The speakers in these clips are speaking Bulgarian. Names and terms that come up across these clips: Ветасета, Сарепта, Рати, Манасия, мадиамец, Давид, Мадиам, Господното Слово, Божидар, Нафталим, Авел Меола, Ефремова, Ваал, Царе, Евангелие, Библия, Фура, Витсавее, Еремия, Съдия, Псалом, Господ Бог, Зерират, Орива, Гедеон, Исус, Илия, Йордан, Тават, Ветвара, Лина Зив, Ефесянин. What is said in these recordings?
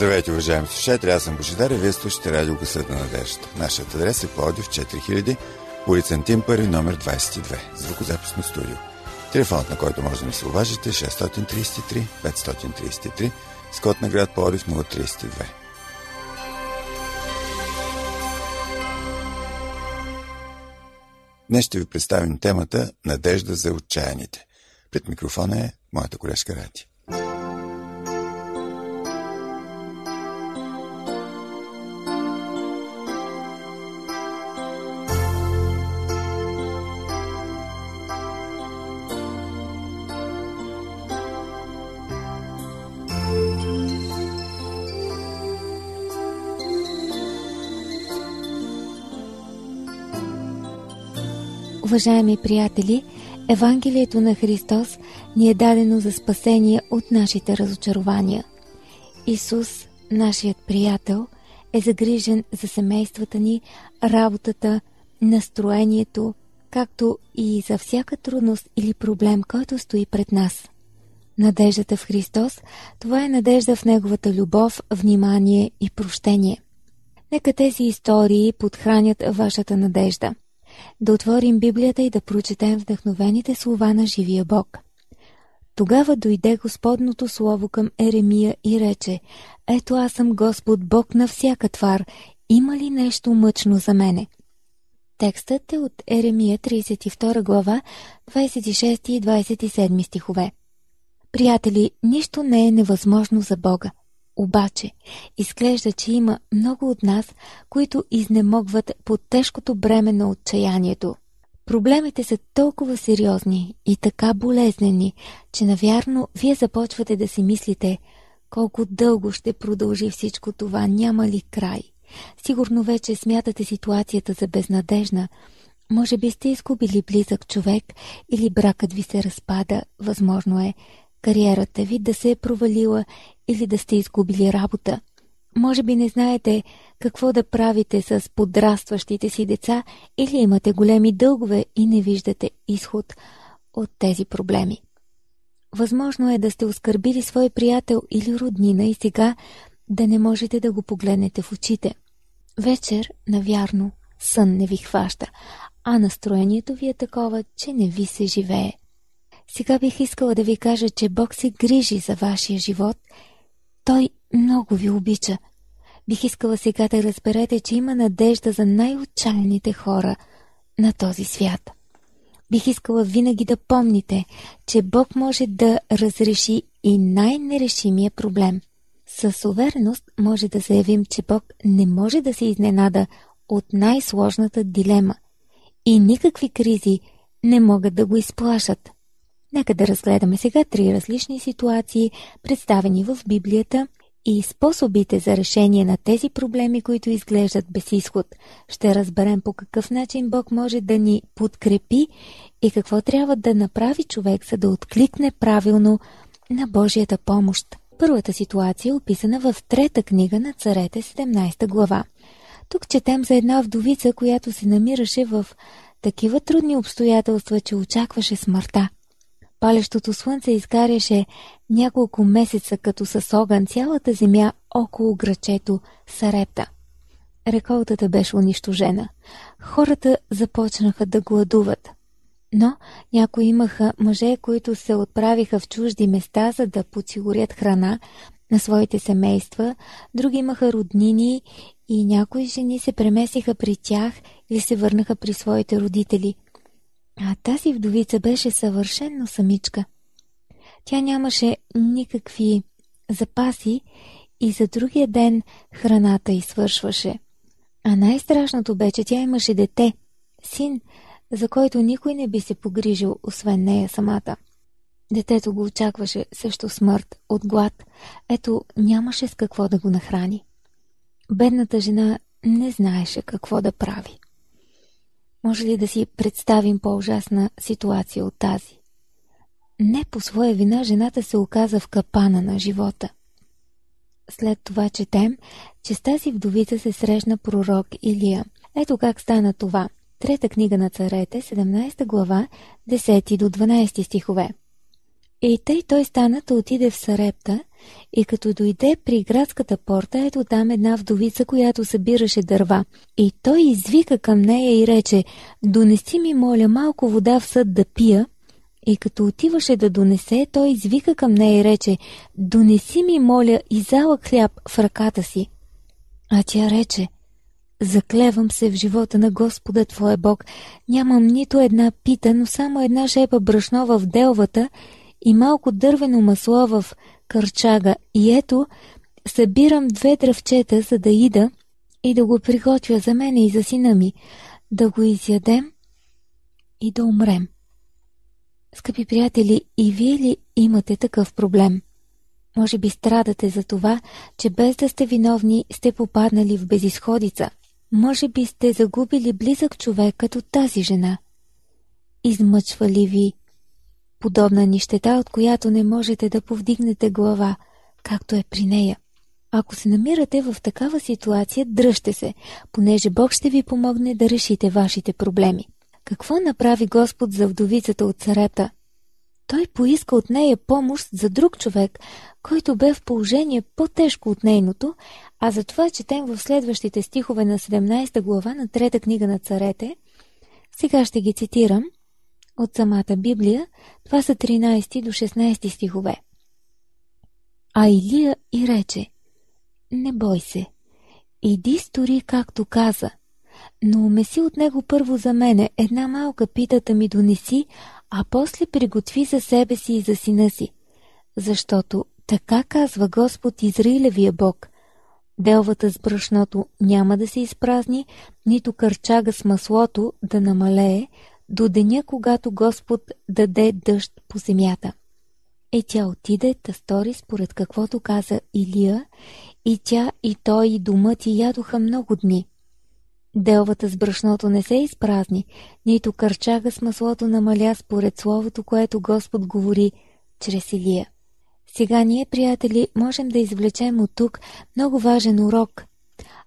Здравейте, уважаеми слушатели, аз съм Божидар и вие слушате радио Гласът на надеждата. Нашият адрес е Пловдив 4000, улица Антим I, номер 22, звукозаписно студио. Телефонът, на който може да ми се обажите, е 633 533, с код на град Пловдив 032. Днес ще ви представим темата «Надежда за отчаяните». Пред микрофона е моята колежка Рати. Уважаеми приятели, Евангелието на Христос ни е дадено за спасение от нашите разочарования. Исус, нашият приятел, е загрижен за семействата ни, работата, настроението, както и за всяка трудност или проблем, който стои пред нас. Надеждата в Христос, това е надежда в Неговата любов, внимание и прощение. Нека тези истории подхранят вашата надежда. Да отворим Библията и да прочетем вдъхновените слова на живия Бог. Тогава дойде Господното Слово към Еремия и рече: «Ето аз съм Господ Бог на всяка твар, има ли нещо мъчно за мене?» Текстът е от Еремия 32 глава, 26 и 27 стихове. Приятели, нищо не е невъзможно за Бога. Обаче, изглежда, че има много от нас, които изнемогват под тежкото бреме на отчаянието. Проблемите са толкова сериозни и така болезнени, че навярно вие започвате да си мислите: колко дълго ще продължи всичко това, няма ли край? Сигурно вече смятате ситуацията за безнадежна. Може би сте изгубили близък човек или бракът ви се разпада, възможно е кариерата ви да се е провалила или да сте изгубили работа. Може би не знаете какво да правите с подрастващите си деца или имате големи дългове и не виждате изход от тези проблеми. Възможно е да сте оскърбили свой приятел или роднина и сега да не можете да го погледнете в очите. Вечер, навярно, сън не ви хваща, а настроението ви е такова, че не ви се живее. Сега бих искала да ви кажа, че Бог се грижи за вашия живот. Той много ви обича. Бих искала сега да разберете, че има надежда за най-отчаяните хора на този свят. Бих искала винаги да помните, че Бог може да разреши и най-нерешимия проблем. Със увереност може да заявим, че Бог не може да се изненада от най-сложната дилема и никакви кризи не могат да го изплашат. Нека да разгледаме сега 3 различни ситуации, представени в Библията, и способите за решение на тези проблеми, които изглеждат без изход. Ще разберем по какъв начин Бог може да ни подкрепи и какво трябва да направи човек, за да откликне правилно на Божията помощ. Първата ситуация е описана в 3-та книга на Царете, 17 глава. Тук четем за една вдовица, която се намираше в такива трудни обстоятелства, че очакваше смъртта. Палещото слънце изгаряше няколко месеца като с огън цялата земя около грачето Сарепта. Реколтата беше унищожена. Хората започнаха да гладуват. Но някои имаха мъже, които се отправиха в чужди места, за да подсигурят храна на своите семейства, други имаха роднини и някои жени се преместиха при тях или се върнаха при своите родители. А тази вдовица беше съвършенно самичка. Тя нямаше никакви запаси и за другия ден храната й свършваше. А най-страшното бе, че тя имаше дете, син, за който никой не би се погрижил, освен нея самата. Детето го очакваше също смърт от глад. Ето, нямаше с какво да го нахрани. Бедната жена не знаеше какво да прави. Може ли да си представим по-ужасна ситуация от тази? Не по своя вина жената се оказа в капана на живота. След това четем, че с тази вдовица се срещна пророк Илия. Ето как стана това. 3-та книга на Царете, 17 глава, 10 до 12 стихове. И тъй той станато отиде в Сарепта, и като дойде при градската порта, ето там една вдовица, която събираше дърва. И той извика към нея и рече: „Донеси ми, моля, малко вода в съд да пия“. И като отиваше да донесе, той извика към нея и рече: „Донеси ми, моля, и залък хляб в ръката си“. А тя рече: „Заклевам се в живота на Господа твоя Бог, нямам нито една пита, но само една жепа брашнова в делвата и малко дървено масло в кърчага, и ето, събирам 2 дръвчета, за да ида и да го приготвя за мене и за сина ми, да го изядем и да умрем“. Скъпи приятели, и вие ли имате такъв проблем? Може би страдате за това, че без да сте виновни сте попаднали в безизходица. Може би сте загубили близък човек като тази жена. Измъчва ли ви подобна нищета, от която не можете да повдигнете глава, както е при нея? Ако се намирате в такава ситуация, дръжте се, понеже Бог ще ви помогне да решите вашите проблеми. Какво направи Господ за вдовицата от Сарепта? Той поиска от нея помощ за друг човек, който бе в положение по-тежко от нейното, а затова четем в следващите стихове на 17 глава на 3 книга на Царете. Сега ще ги цитирам от самата Библия, това са 13 до 16 стихове. А Илия и рече: „Не бой се, иди стори както каза, но умеси от него първо за мене, една малка питата ми донеси, а после приготви за себе си и за сина си. Защото така казва Господ Израилевия Бог: делвата с брашното няма да се изпразни, нито кърчага с маслото да намалее, до деня, когато Господ даде дъжд по земята“. Е, тя отиде, та стори според каквото каза Илия, и тя, и той, и домът и ядоха много дни. Делвата с брашното не се изпразни, нито кърчага с маслото намаля според словото, което Господ говори чрез Илия. Сега ние, приятели, можем да извлечем от тук много важен урок.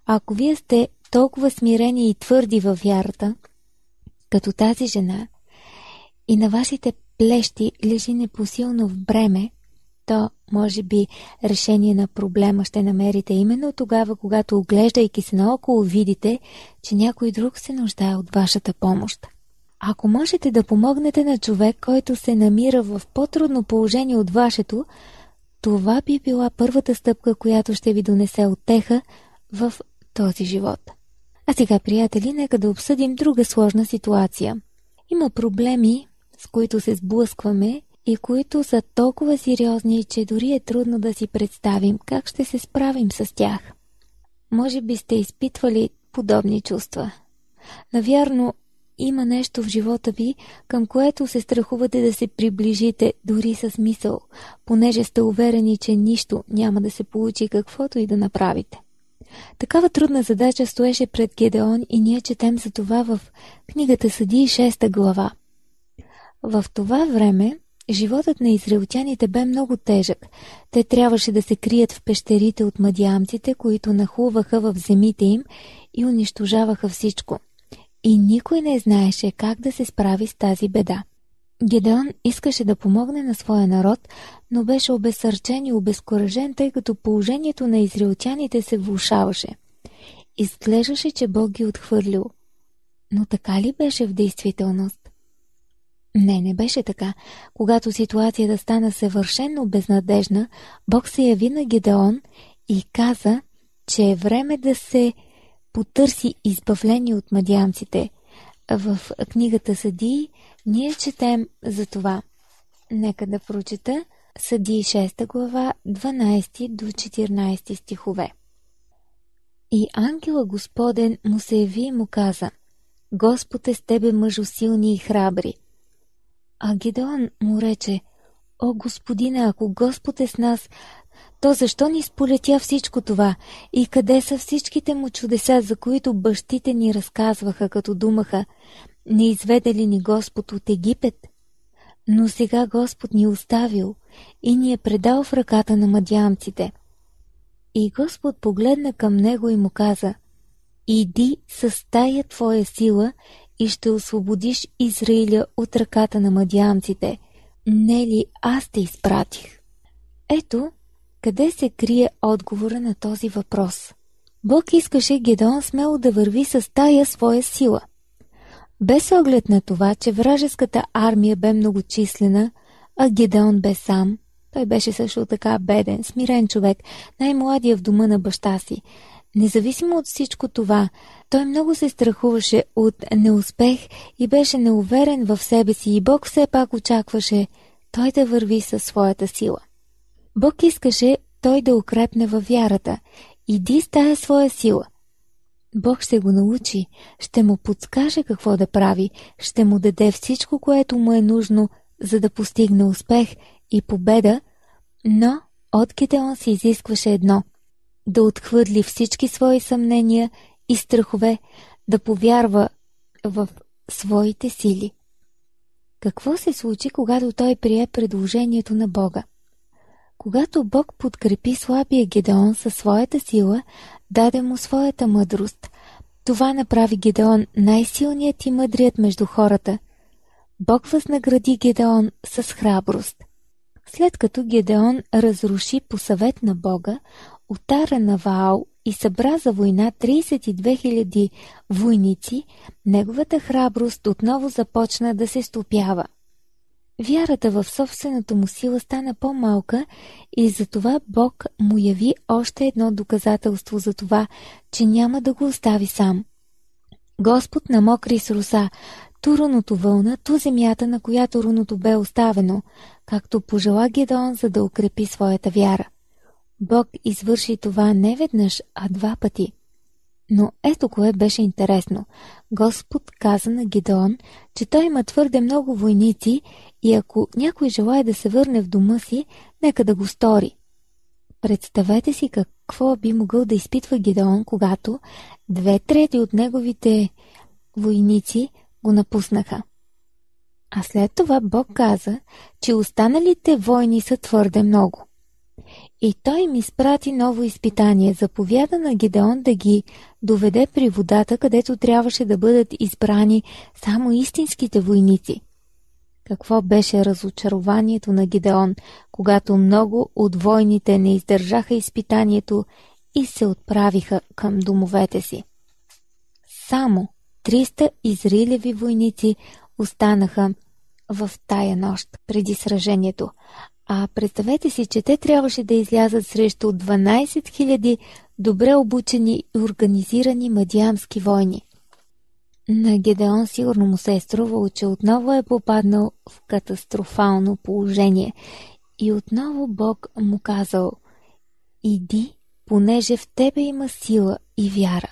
Ако вие сте толкова смирени и твърди във вярата, като тази жена, и на вашите плещи лежи непосилно в бреме, то, може би, решение на проблема ще намерите именно тогава, когато, оглеждайки се наоколо, видите, че някой друг се нуждае от вашата помощ. Ако можете да помогнете на човек, който се намира в по-трудно положение от вашето, това би била първата стъпка, която ще ви донесе утеха в този живот. А сега, приятели, нека да обсъдим друга сложна ситуация. Има проблеми, с които се сблъскваме, и които са толкова сериозни, че дори е трудно да си представим как ще се справим с тях. Може би сте изпитвали подобни чувства. Навярно, има нещо в живота ви, към което се страхувате да се приближите дори с мисъл, понеже сте уверени, че нищо няма да се получи, каквото и да направите. Такава трудна задача стоеше пред Гедеон и ние четем за това в книгата Съдии 6 глава. В това време животът на израелтяните бе много тежък. Те трябваше да се крият в пещерите от мадиамците, които нахлуваха в земите им и унищожаваха всичко. И никой не знаеше как да се справи с тази беда. Гедеон искаше да помогне на своя народ, но беше обезсърчен и обезкуражен, тъй като положението на израелтяните се влошаваше. Изглеждаше, че Бог ги отхвърлил. Но така ли беше в действителност? Не, не беше така. Когато ситуацията стана съвършенно безнадежна, Бог се яви на Гедеон и каза, че е време да се потърси избавление от мадиамците. В книгата Съдии ние четем за това. Нека да прочета Съдии 6 глава 12 до 14 стихове. И ангела Господен му се яви и му каза: „Господ е с тебе, мъжо силни и храбри“. А Гедеон му рече: „О, Господине, ако Господ е с нас, то защо ни сполетя всичко това? И къде са всичките му чудеса, за които бащите ни разказваха, като думаха: не изведе ли ни Господ от Египет? Но сега Господ ни оставил и ни е предал в ръката на мадиамците“. И Господ погледна към него и му каза: „Иди с тая твоя сила и ще освободиш Израиля от ръката на мадиамците“. не ли аз те изпратих? Ето къде се крие отговора на този въпрос. Бог искаше Гедеон смело да върви с тая своя сила. Без оглед на това, че вражеската армия бе многочислена, а Гедеон бе сам, той беше също така беден, смирен човек, най-младия в дома на баща си. Независимо от всичко това, той много се страхуваше от неуспех и беше неуверен в себе си, и Бог все пак очакваше той да върви със своята сила. Бог искаше той да укрепне във вярата. Иди с тая своя сила. Бог ще го научи, ще му подскаже какво да прави, ще му даде всичко, което му е нужно, за да постигне успех и победа, но от Гедеон се изискваше едно – да отхвърли всички свои съмнения и страхове, да повярва в своите сили. Какво се случи, когато той прие предложението на Бога? Когато Бог подкрепи слабия Гедеон със своята сила, даде му своята мъдрост. Това направи Гедеон най-силният и мъдрият между хората. Бог възнагради Гедеон с храброст. След като Гедеон разруши по съвет на Бога отара на Ваал и събра за война 32 000 войници, неговата храброст отново започна да се стопява. Вярата в собствената му сила стана по-малка и затова Бог му яви още едно доказателство за това, че няма да го остави сам. Господ намокри с роса ту руното вълна, ту земята, на която руното бе оставено, както пожела Гедеон, за да укрепи своята вяра. Бог извърши това не веднъж, а два пъти. Но ето кое беше интересно. Господ каза на Гедеон, че той има твърде много войници и ако някой желае да се върне в дома си, нека да го стори. Представете си какво би могъл да изпитва Гедеон, когато 2/3 от неговите войници го напуснаха. А след това Бог каза, че останалите войни са твърде много. И той ми изпрати ново изпитание, заповяда на Гедеон да ги доведе при водата, където трябваше да бъдат избрани само истинските войници. Какво беше разочарованието на Гедеон, когато много от войните не издържаха изпитанието и се отправиха към домовете си. Само 300 израилеви войници останаха в тая нощ преди сражението. А представете си, че те трябваше да излязат срещу 12 000 добре обучени и организирани мадиамски войни. На Гедеон сигурно му се е струвало, че отново е попаднал в катастрофално положение. И отново Бог му казал: «Иди, понеже в тебе има сила и вяра».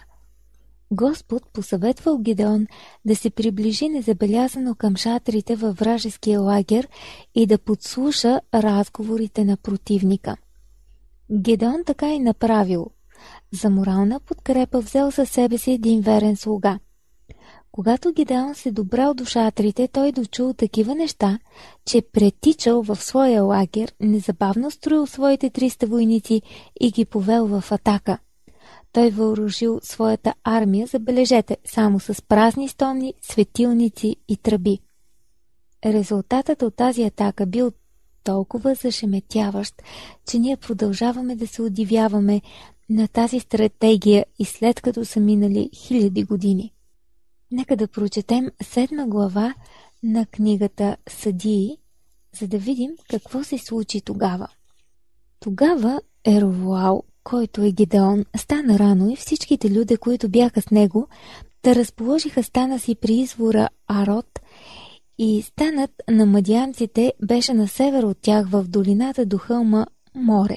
Господ посъветвал Гедеон да се приближи незабелязано към шатрите във вражеския лагер и да подслуша разговорите на противника. Гедеон така и направил. За морална подкрепа взел със себе си един верен слуга. Когато Гедеон се добрал до шатрите, той дочул такива неща, че претичал в своя лагер, незабавно строил своите 300 войници и ги повел в атака. Той въоръжил своята армия, забележете, само с празни стони, светилници и тръби. Резултатът от тази атака бил толкова зашеметяващ, че ние продължаваме да се удивяваме на тази стратегия и след като са минали хиляди години. Нека да прочетем 7 глава на книгата Съдии, за да видим какво се случи тогава. Тогава Еровоал, който е Гедеон, стана рано и всичките люди, които бяха с него, да разположиха стана си при извора Арод, и станът на мадиамците беше на север от тях в долината до хълма Море.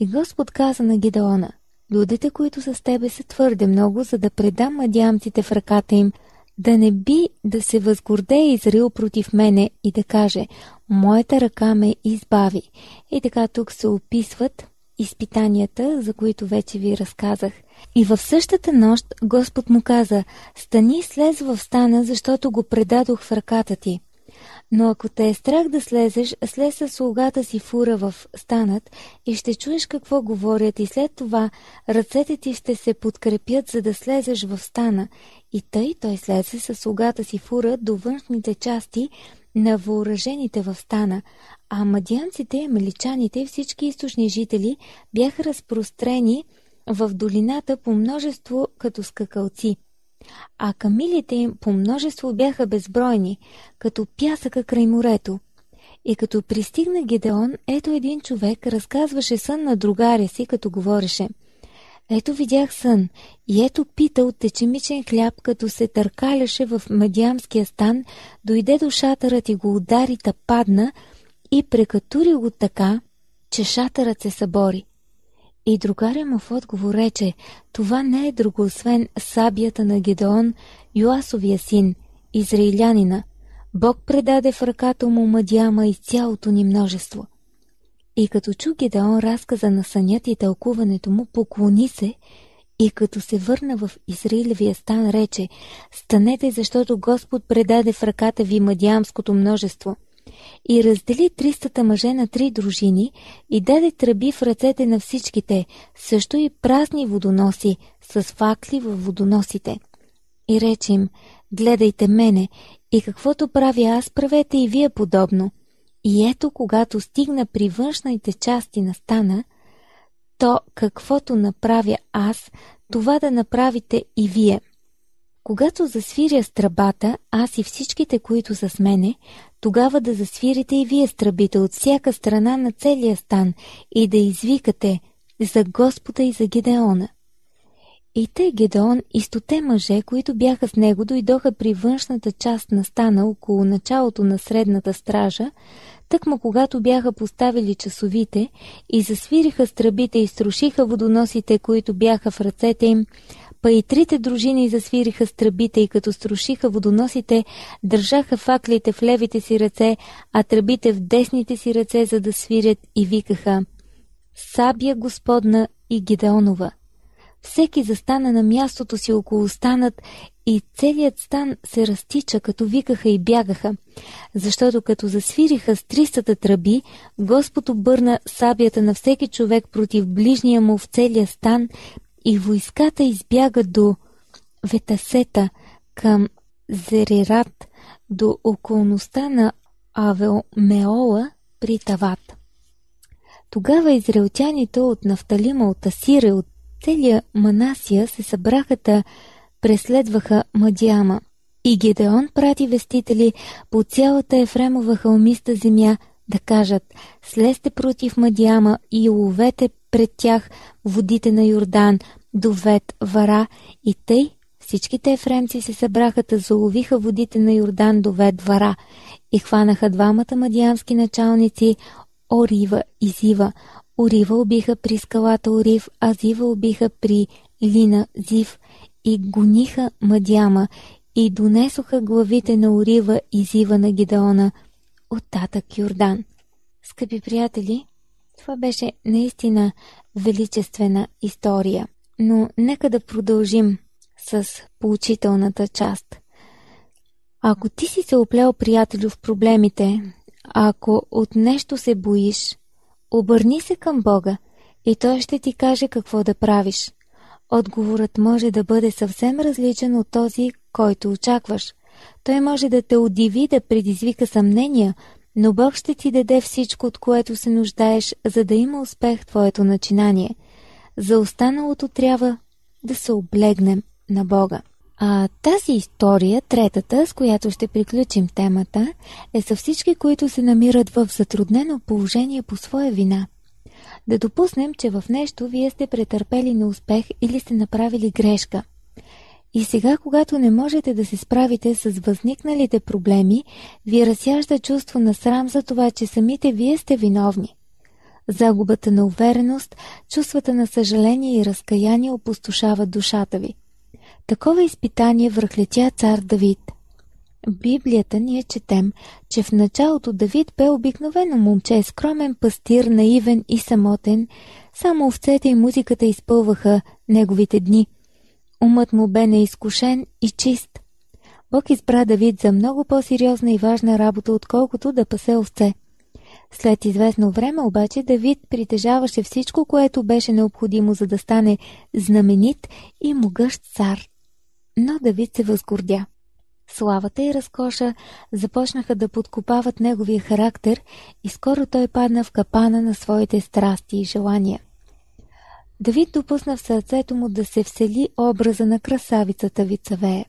И Господ каза на Гедеона: «Людите, които са с тебе, са твърде много, за да предам мадиамците в ръката им, да не би да се възгордее Израил против мене и да каже: моята ръка ме избави». И така тук се описват изпитанията, за които вече ви разказах. И в същата нощ Господ му каза: «Стани, слез в стана, защото го предадох в ръката ти». Но ако те е страх да слезеш, слез със слугата си Фура в станът и ще чуеш какво говорят, и след това ръцете ти ще се подкрепят, за да слезеш в стана. И тъй той слезе със слугата си Фура до външните части на въоръжените в стана, а мадианците, амаличаните и всички източни жители бяха разпрострени в долината по множество като скакалци, а камилите им по множество бяха безбройни, като пясъка край морето. И като пристигна Гедеон, ето един човек разказваше сън на другаря си, като говореше: ето видях сън, и ето пита от течемичен хляб, като се търкаляше в мадиамския стан, дойде до шатърът и го удари, та падна и прекатури го така, че шатърът се събори. И другаря му в отговор рече: това не е друго, освен сабията на Гедеон, Йоасовия син, израилянина. Бог предаде в ръката му мадяма и цялото ни множество. И като чу Гедеон разказа на сънят и тълкуването му, поклони се и като се върна в Израилевия стан, рече: станете, защото Господ предаде в ръката ви мадиамското множество. И раздели 300 мъже на 3 дружини и даде тръби в ръцете на всичките, също и празни водоноси с факли във водоносите. И рече им: гледайте мене, и каквото правя аз, правете и вие подобно. И ето, когато стигна при външните части на стана, то каквото направя аз, това да направите и вие. Когато засвиря с тръбата, аз и всичките, които са с мене, тогава да засвирите и вие с тръбите от всяка страна на целия стан и да извикате за Господа и за Гедеона. И те, Гедеон и 100 мъже, които бяха с него, дойдоха при външната част на стана около началото на средната стража, тъкмо когато бяха поставили часовите, и засвириха с тръбите и струшиха водоносите, които бяха в ръцете им, па и 3 дружини засвириха с тръбите, и като струшиха водоносите, държаха факлите в левите си ръце, а тръбите в десните си ръце, за да свирят, и викаха: сабия Господна и Гедеонова. Всеки застана на мястото си около станът и целият стан се разтича, като викаха и бягаха. Защото като засвириха с 300 тръби, Господ обърна сабията на всеки човек против ближния му в целия стан и войската избяга до Ветасета, към Зерират, до околността на Авел Меола при Тават. Тогава израелтяните от Нафталима, от Асир, от целия Манасия се събраха, та преследваха мадиама. И Гедеон прати вестители по цялата Ефремова хълмиста земя да кажат: слезте против мадиама и ловете пред тях водите на Йордан до Ветвара. И тъй всичките ефремци се събраха, та заловиха водите на Йордан до Ветвара и хванаха 2 мадиамски началници Орива и Зива. Орива убиха при скалата Орив, а Зива убиха при Лина Зив и гониха мадяма и донесоха главите на Орива и Зива на Гедеона оттатък Йордан. Скъпи приятели, това беше наистина величествена история, но нека да продължим с поучителната част. Ако ти си се оплел, приятелю, в проблемите, ако от нещо се боиш, обърни се към Бога и Той ще ти каже какво да правиш. Отговорът може да бъде съвсем различен от този, който очакваш. Той може да те удиви, да предизвика съмнения, но Бог ще ти даде всичко, от което се нуждаеш, за да има успех твоето начинание. За останалото трябва да се облегнем на Бога. А тази история, третата, с която ще приключим темата, е за всички, които се намират в затруднено положение по своя вина. Да допуснем, че в нещо вие сте претърпели неуспех или сте направили грешка. И сега, когато не можете да се справите с възникналите проблеми, ви разяжда чувство на срам за това, че самите вие сте виновни. Загубата на увереност, чувствата на съжаление и разкаяние опустошават душата ви. Такова изпитание връхлетя цар Давид. Библията ние четем, че в началото Давид бе обикновено момче, скромен пастир, наивен и самотен, само овцете и музиката изпълваха неговите дни. Умът му бе неизкушен и чист. Бог избра Давид за много по-сериозна и важна работа, отколкото да пасе овце. След известно време обаче Давид притежаваше всичко, което беше необходимо, за да стане знаменит и могъщ цар. Но Давид се възгордя. Славата и разкоша започнаха да подкопават неговия характер и скоро той падна в капана на своите страсти и желания. Давид допусна в сърцето му да се всели образа на красавицата Витсавее.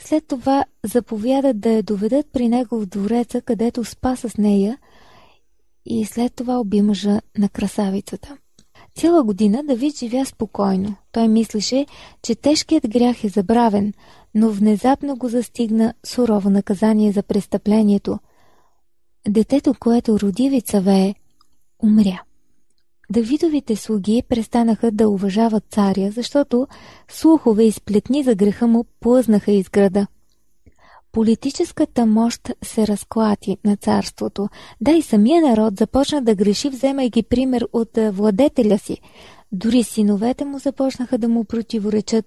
След това заповяда да я доведат при него в двореца, където спа с нея, и след това уби мъжа на красавицата. Цяла година Давид живя спокойно. Той мислеше, че тежкият грях е забравен, но внезапно го застигна сурово наказание за престъплението. Детето, което роди Витсавее, умря. Давидовите слуги престанаха да уважават царя, защото слухове и сплетни за греха му плъзнаха из града. Политическата мощ се разклати на царството. Да, и самия народ започна да греши, вземайки пример от владетеля си. Дори синовете му започнаха да му противоречат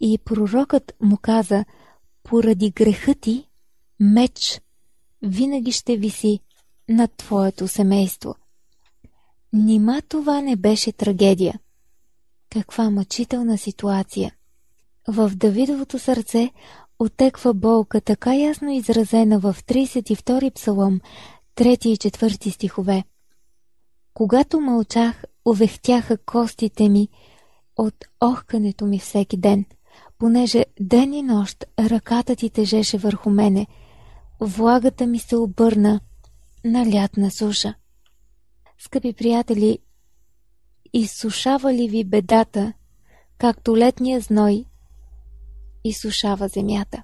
и пророкът му каза: «Поради греха ти, меч винаги ще виси над твоето семейство». Нима това не беше трагедия? Каква мъчителна ситуация! В Давидовото сърце отеква болка, така ясно изразена в 32-и Псалом, 3 и 4 стихове. Когато мълчах, увехтяха костите ми от охкането ми всеки ден, понеже ден и нощ ръката ти тежеше върху мене, влагата ми се обърна на лятна суша. Скъпи приятели, изсушава ли ви бедата, както летния зной изсушава земята?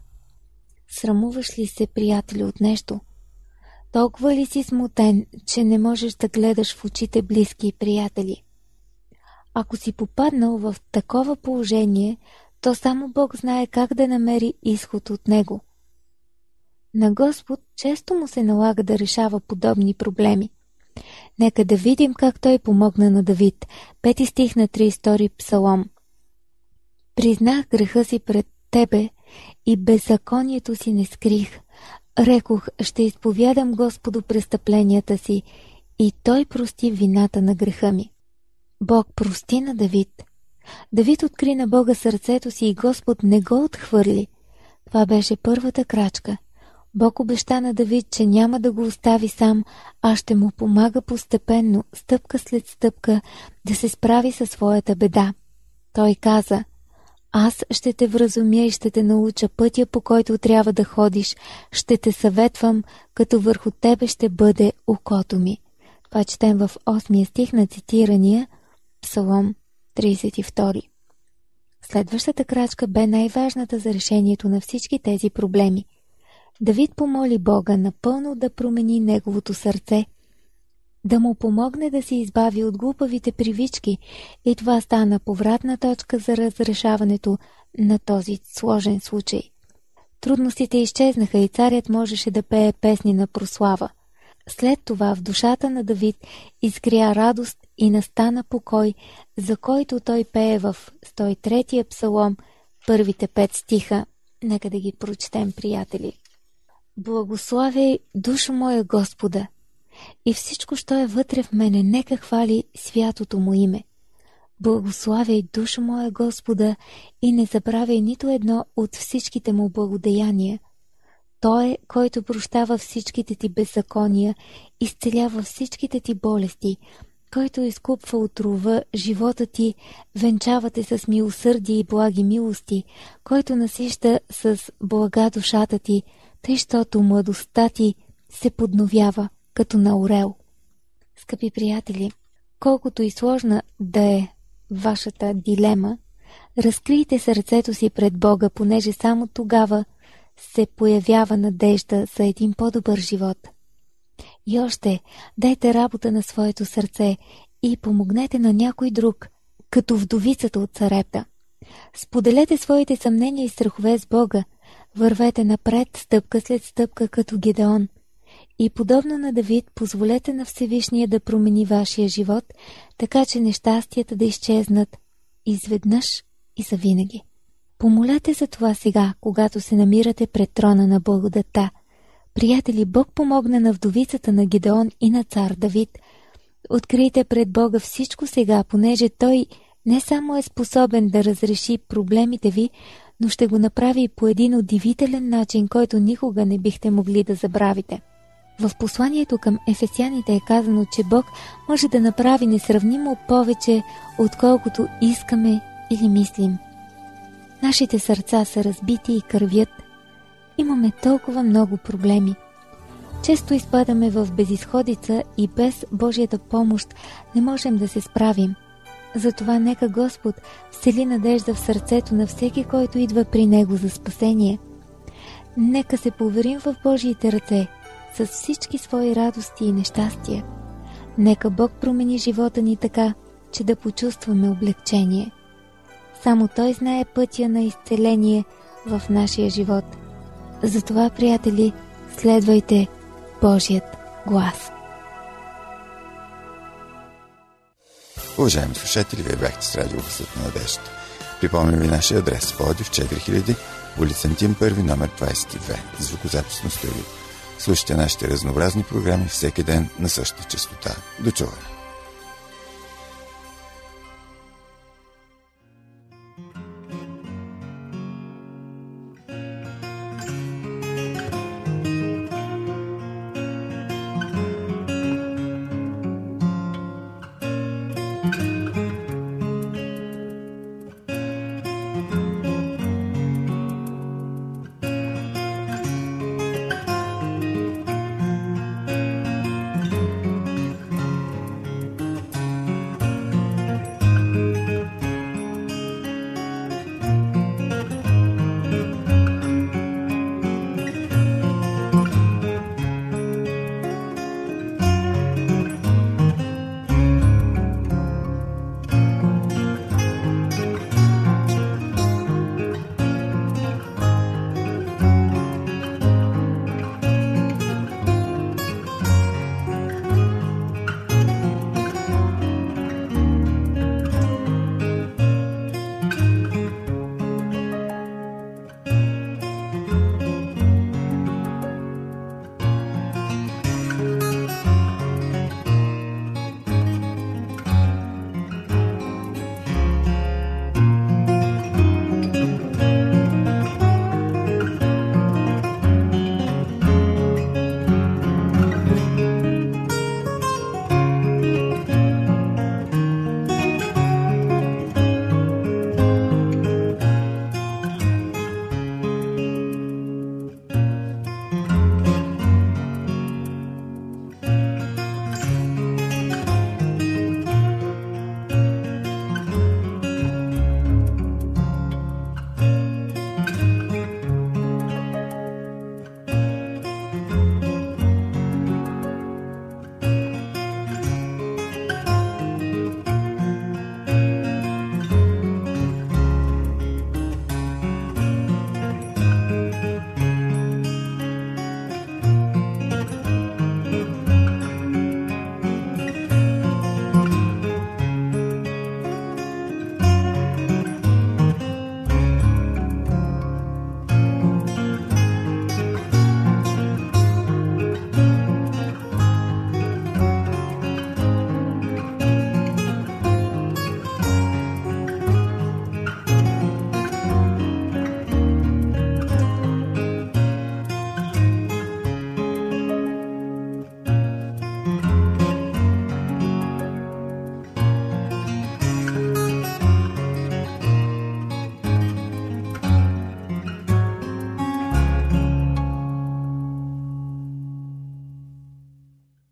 Срамуваш ли се, приятели, от нещо? Толкова ли си смутен, че не можеш да гледаш в очите близки и приятели? Ако си попаднал в такова положение, то само Бог знае как да намери изход от него. На Господ често му се налага да решава подобни проблеми. Нека да видим как той помогна на Давид. 5 стих на 32-и Псалом. Признах греха си пред Тебе и беззаконието си не скрих. Рекох, ще изповядам Господу престъпленията си, и Той прости вината на греха ми. Бог прости на Давид. Давид откри на Бога сърцето си и Господ не го отхвърли. Това беше първата крачка. Бог обеща на Давид, че няма да го остави сам, а ще му помага постепенно, стъпка след стъпка, да се справи със своята беда. Той каза: «Аз ще те вразумя и ще те науча пътя, по който трябва да ходиш, ще те съветвам, като върху тебе ще бъде окото ми». Това четем в 8 стих на цитирания Псалом 32. Следващата крачка бе най-важната за решението на всички тези проблеми. Давид помоли Бога напълно да промени неговото сърце, да му помогне да се избави от глупавите привички, и това стана повратна точка за разрешаването на този сложен случай. Трудностите изчезнаха и царят можеше да пее песни на прослава. След това в душата на Давид изгря радост и настана покой, за който той пее в 103-я Псалом, първите 5 стиха. Нека да ги прочетем, приятели. Благославяй, душа моя, Господа, и всичко, що е вътре в мене, нека хвали святото му име. Благославяй, душа моя, Господа, и не забравяй нито едно от всичките му благодеяния. Той е, който прощава всичките ти беззакония, изцелява всичките ти болести, който изкупва от рова живота ти, венчава те с милосърдие и благи милости, който насища с блага душата ти, тъй щото младостта ти се подновява като на орел. Скъпи приятели, колкото и сложна да е вашата дилема, разкрийте сърцето си пред Бога, понеже само тогава се появява надежда за един по-добър живот. И още, дайте работа на своето сърце и помогнете на някой друг, като вдовицата от Сарепта. Споделете своите съмнения и страхове с Бога, вървете напред стъпка след стъпка като Гедеон. И подобно на Давид, позволете на Всевишния да промени вашия живот, така че нещастията да изчезнат изведнъж и завинаги. Помолете за това сега, когато се намирате пред трона на благодата. Приятели, Бог помогна на вдовицата на Гедеон и на цар Давид. Открийте пред Бога всичко сега, понеже Той не само е способен да разреши проблемите ви, но ще го направи по един удивителен начин, който никога не бихте могли да забравите. В посланието към ефесяните е казано, че Бог може да направи несравнимо повече, отколкото искаме или мислим. Нашите сърца са разбити и кървят. Имаме толкова много проблеми. Често изпадаме в безизходица и без Божията помощ не можем да се справим. Затова нека Господ всели надежда в сърцето на всеки, който идва при Него за спасение. Нека се поверим в Божиите ръце с всички свои радости и нещастия. Нека Бог промени живота ни така, че да почувстваме облегчение. Само Той знае пътя на изцеление в нашия живот. Затова, приятели, следвайте Божият глас. Уважаеми слушатели, вие бяхте с радиогласът на надеждата. Припомням ви нашия адрес: Пловдив 4000, улица Антим 1, номер 22, звукозаписно студио. Слушайте нашите разнообразни програми всеки ден на същата честота. До чуване!